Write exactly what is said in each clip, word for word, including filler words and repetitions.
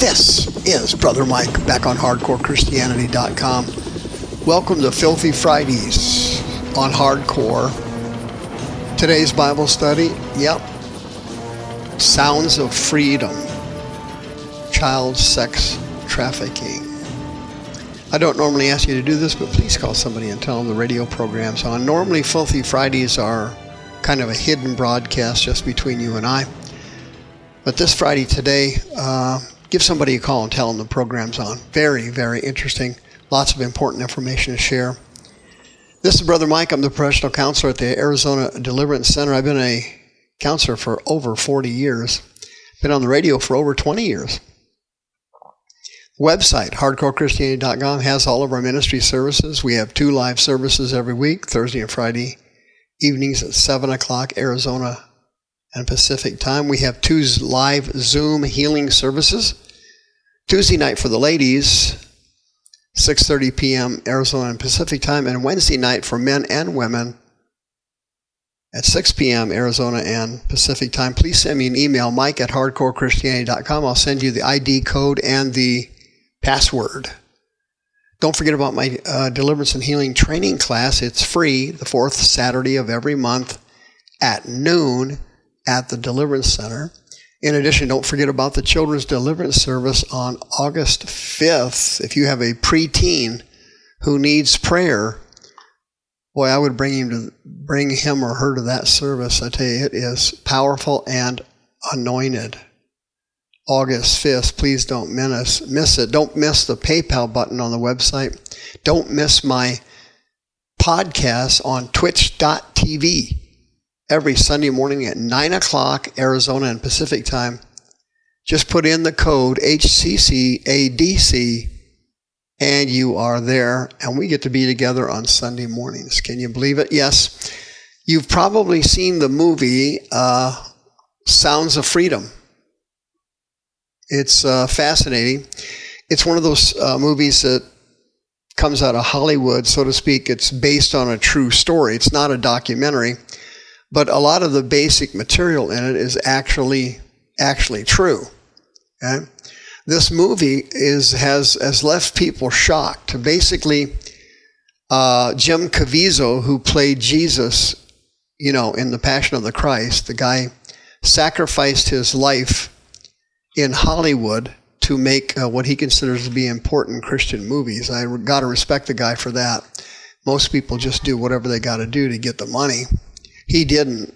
This is Brother Mike back on Hardcore Christianity dot com. Welcome to Filthy Fridays on Hardcore. Today's Bible study, yep, Sounds of Freedom, child sex trafficking. I don't normally ask you to do this, but please call somebody and tell them the radio program's on. Normally, Filthy Fridays are kind of a hidden broadcast just between you and I. But this Friday today, uh, give somebody a call and tell them the program's on. Very, very interesting. Lots of important information to share. This is Brother Mike. I'm the professional counselor at the Arizona Deliverance Center. I've been a counselor for over forty years. Been on the radio for over twenty years. Website, Hardcore Christianity dot com, has all of our ministry services. We have two live services every week, Thursday and Friday evenings at seven o'clock Arizona and Pacific time. We have two live Zoom healing services. Tuesday night for the ladies, six thirty p.m. Arizona and Pacific time, and Wednesday night for men and women at six p.m. Arizona and Pacific time. Please send me an email, Mike at Hardcore Christianity dot com. I'll send you the I D code and the password. Don't forget about my uh, Deliverance and Healing training class. It's free the fourth Saturday of every month at noon at the Deliverance Center. In addition, don't forget about the Children's Deliverance Service on August fifth. If you have a preteen who needs prayer, boy, I would bring him to bring him or her to that service. I tell you, it is powerful and anointed. August fifth, please don't miss, miss it. Don't miss the PayPal button on the website. Don't miss my podcast on twitch dot t v. Every Sunday morning at nine o'clock Arizona and Pacific time. Just put in the code H C C A D C and you are there, and we get to be together on Sunday mornings. Can you believe it? Yes. You've probably seen the movie uh, Sounds of Freedom. It's uh, fascinating. It's one of those uh, movies that comes out of Hollywood, so to speak. It's based on a true story. It's not a documentary. But a lot of the basic material in it is actually actually true. Okay? This movie is has has left people shocked. Basically, uh, Jim Caviezel, who played Jesus, you know, in The Passion of the Christ, the guy sacrificed his life in Hollywood to make uh, what he considers to be important Christian movies. I got to respect the guy for that. Most people just do whatever they got to do to get the money. He didn't.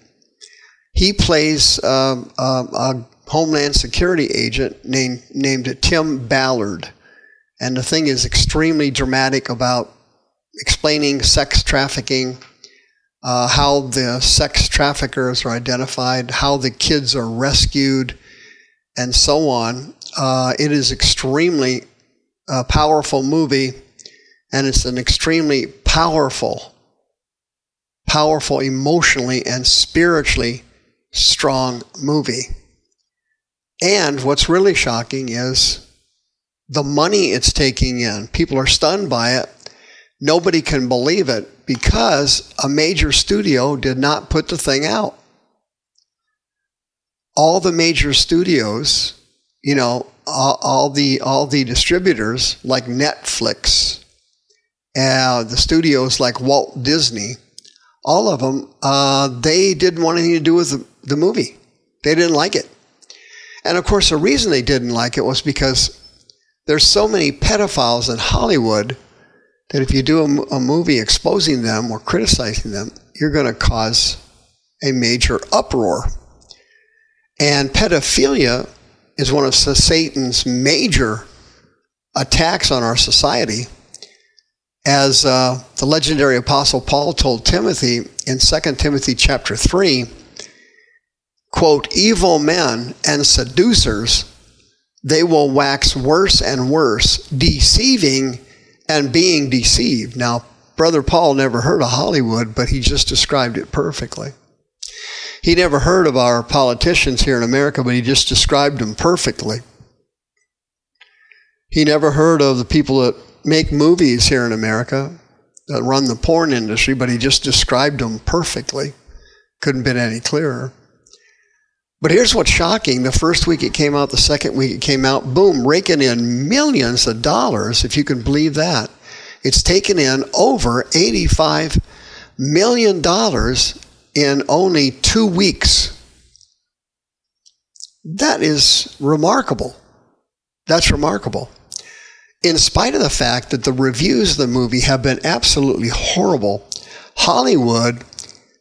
He plays um, a, a Homeland Security agent named named Tim Ballard, and the thing is extremely dramatic about explaining sex trafficking, uh, how the sex traffickers are identified, how the kids are rescued, and so on. Uh, it is extremely uh, powerful movie, and it's an extremely powerful. Powerful, emotionally and spiritually strong movie. And what's really shocking is the money it's taking in. People are stunned by it. Nobody can believe it because a major studio did not put the thing out. All the major studios, you know, all the all the distributors like Netflix, uh, the studios like Walt Disney, all of them, uh, they didn't want anything to do with the, the movie. They didn't like it. And, of course, the reason they didn't like it was because there's so many pedophiles in Hollywood that if you do a, a movie exposing them or criticizing them, you're going to cause a major uproar. And pedophilia is one of Satan's major attacks on our society. As uh, the legendary Apostle Paul told Timothy in Second Timothy chapter three, quote, evil men and seducers, they will wax worse and worse, deceiving and being deceived. Now, Brother Paul never heard of Hollywood, but he just described it perfectly. He never heard of our politicians here in America, but he just described them perfectly. He never heard of the people that make movies here in America, that run the porn industry, but he just described them perfectly. Couldn't have been any clearer. But here's what's shocking. The first week it came out, the second week it came out, boom, raking in millions of dollars, if you can believe that. It's taken in over eighty-five million dollars in only two weeks. That is remarkable. That's remarkable. In spite of the fact that the reviews of the movie have been absolutely horrible, Hollywood,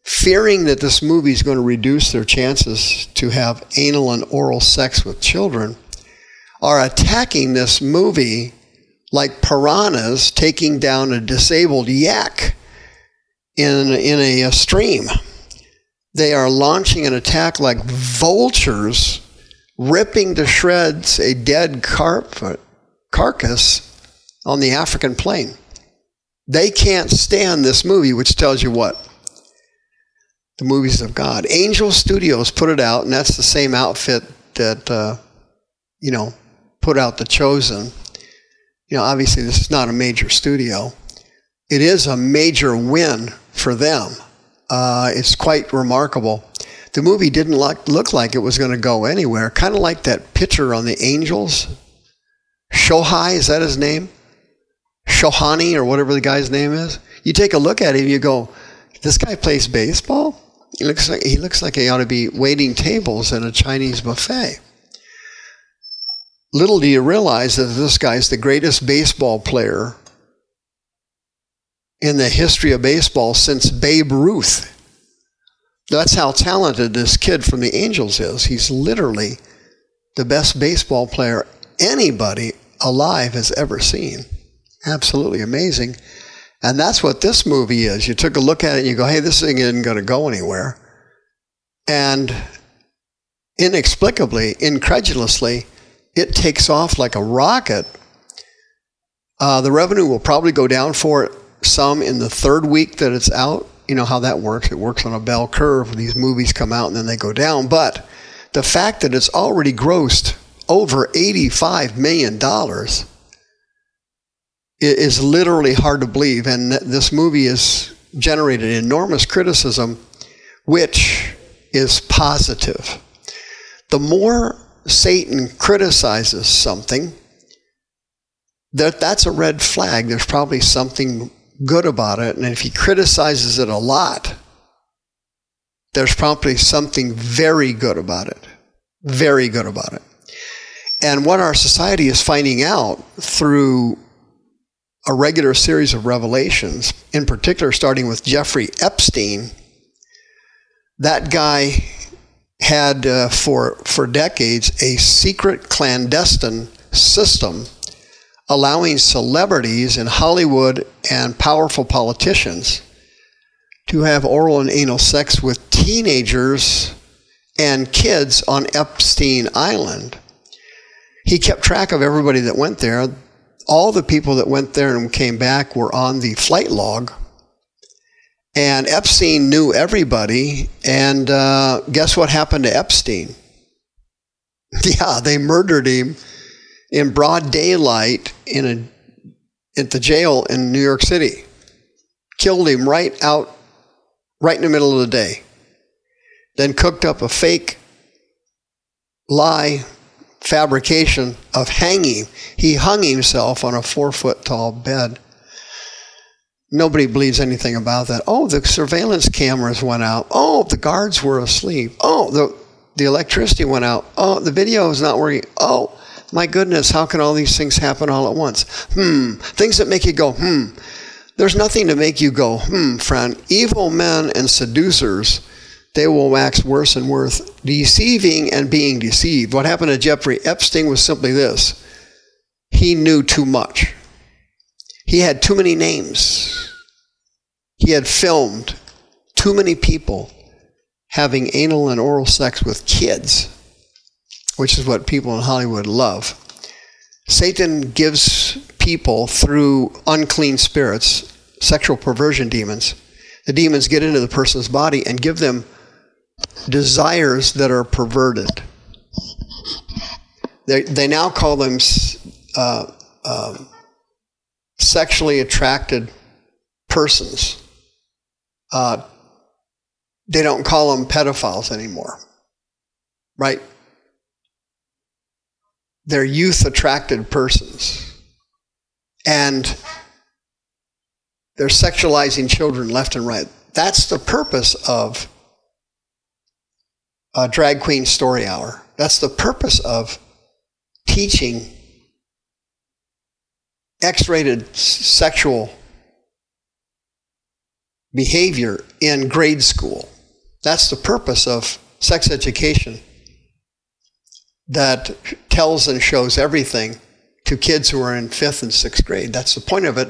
fearing that this movie is going to reduce their chances to have anal and oral sex with children, are attacking this movie like piranhas taking down a disabled yak in, in a, a stream. They are launching an attack like vultures, ripping to shreds a dead carpet. carcass on the African plain. They can't stand this movie, which tells you what? The movies of God. Angel Studios put it out, and that's the same outfit that, uh, you know, put out The Chosen. You know, obviously this is not a major studio. It is a major win for them. Uh, it's quite remarkable. The movie didn't look, look like it was going to go anywhere, kind of like that picture on the angels. Shohei, is that his name? Shohani or whatever the guy's name is. You take a look at him, you go, this guy plays baseball? He looks like he looks like he ought to be waiting tables at a Chinese buffet. Little do you realize that this guy's the greatest baseball player in the history of baseball since Babe Ruth. That's how talented this kid from the Angels is. He's literally the best baseball player anybody alive has ever seen. Absolutely amazing. And that's what this movie is. You took a look at it and you go, hey, this thing isn't going to go anywhere. And inexplicably, incredulously, it takes off like a rocket. Uh, the revenue will probably go down for it some in the third week that it's out. You know how that works. It works on a bell curve. These movies come out and then they go down. But the fact that it's already grossed over eighty-five million dollars is literally hard to believe. And this movie has generated enormous criticism, which is positive. The more Satan criticizes something, that that's a red flag. There's probably something good about it. And if he criticizes it a lot, there's probably something very good about it. Very good about it. And what our society is finding out through a regular series of revelations, in particular starting with Jeffrey Epstein, that guy had uh, for, for decades a secret clandestine system allowing celebrities in Hollywood and powerful politicians to have oral and anal sex with teenagers and kids on Epstein Island. He kept track of everybody that went there. All the people that went there and came back were on the flight log. And Epstein knew everybody. And uh, guess what happened to Epstein? Yeah, they murdered him in broad daylight in a, at the jail in New York City. Killed him right out, right in the middle of the day. Then cooked up a fake lie fabrication of hanging. He hung himself on a four-foot-tall bed. Nobody believes anything about that. Oh, the surveillance cameras went out. Oh, the guards were asleep. Oh, the, the electricity went out. Oh, the video is not working. Oh, my goodness, how can all these things happen all at once? Hmm, things that make you go, hmm. There's nothing to make you go, hmm, friend. Evil men and seducers, they will wax worse and worse, deceiving and being deceived. What happened to Jeffrey Epstein was simply this. He knew too much. He had too many names. He had filmed too many people having anal and oral sex with kids, which is what people in Hollywood love. Satan gives people through unclean spirits, sexual perversion demons. The demons get into the person's body and give them desires that are perverted. They, they now call them uh, uh, sexually attracted persons. Uh, they don't call them pedophiles anymore, right? They're youth-attracted persons. And they're sexualizing children left and right. That's the purpose of a drag queen story hour. That's the purpose of teaching X-rated sexual behavior in grade school. That's the purpose of sex education that tells and shows everything to kids who are in fifth and sixth grade. That's the point of it.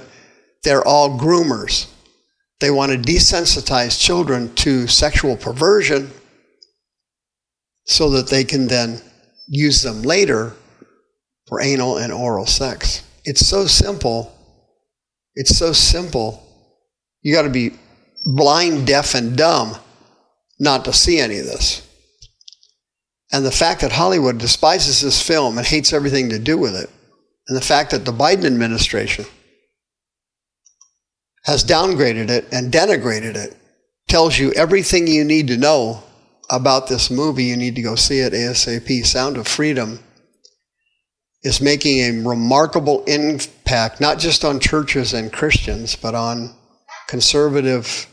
They're all groomers. They want to desensitize children to sexual perversion so that they can then use them later for anal and oral sex. It's so simple. It's so simple. You got to be blind, deaf, and dumb not to see any of this. And the fact that Hollywood despises this film and hates everything to do with it, and the fact that the Biden administration has downgraded it and denigrated it, tells you everything you need to know about this movie. You need to go see it ASAP. Sound of Freedom is making a remarkable impact, not just on churches and Christians, but on conservative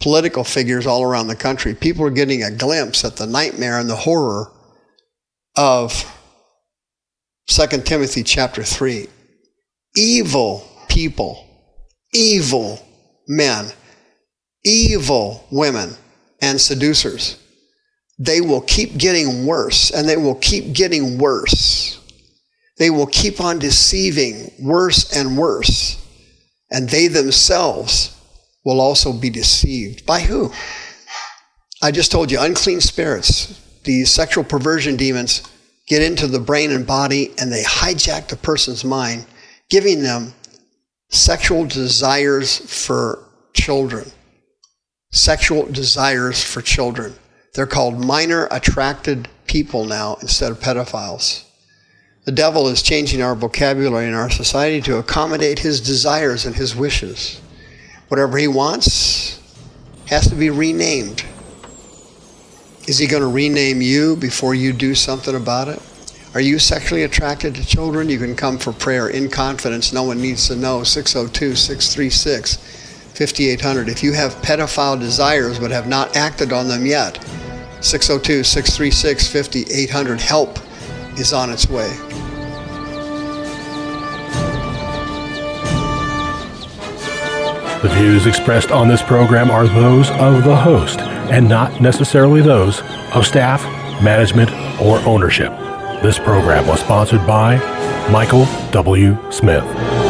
political figures all around the country. People are getting a glimpse at the nightmare and the horror of Second Timothy chapter three. Evil people, evil men, evil women, and seducers. They will keep getting worse, and they will keep getting worse. They will keep on deceiving worse and worse, and they themselves will also be deceived. By who? I just told you, unclean spirits, these sexual perversion demons, get into the brain and body, and they hijack the person's mind, giving them sexual desires for children. Sexual desires for children. They're called minor attracted people now instead of pedophiles. The devil is changing our vocabulary in our society to accommodate his desires and his wishes. Whatever he wants has to be renamed. Is he going to rename you before you do something about it? Are you sexually attracted to children? You can come for prayer in confidence. No one needs to know. six oh two, six three six, five eight hundred. If you have pedophile desires but have not acted on them yet, six oh two, six three six, five eight hundred. Help is on its way. The views expressed on this program are those of the host and not necessarily those of staff, management, or ownership. This program was sponsored by Michael W. Smith.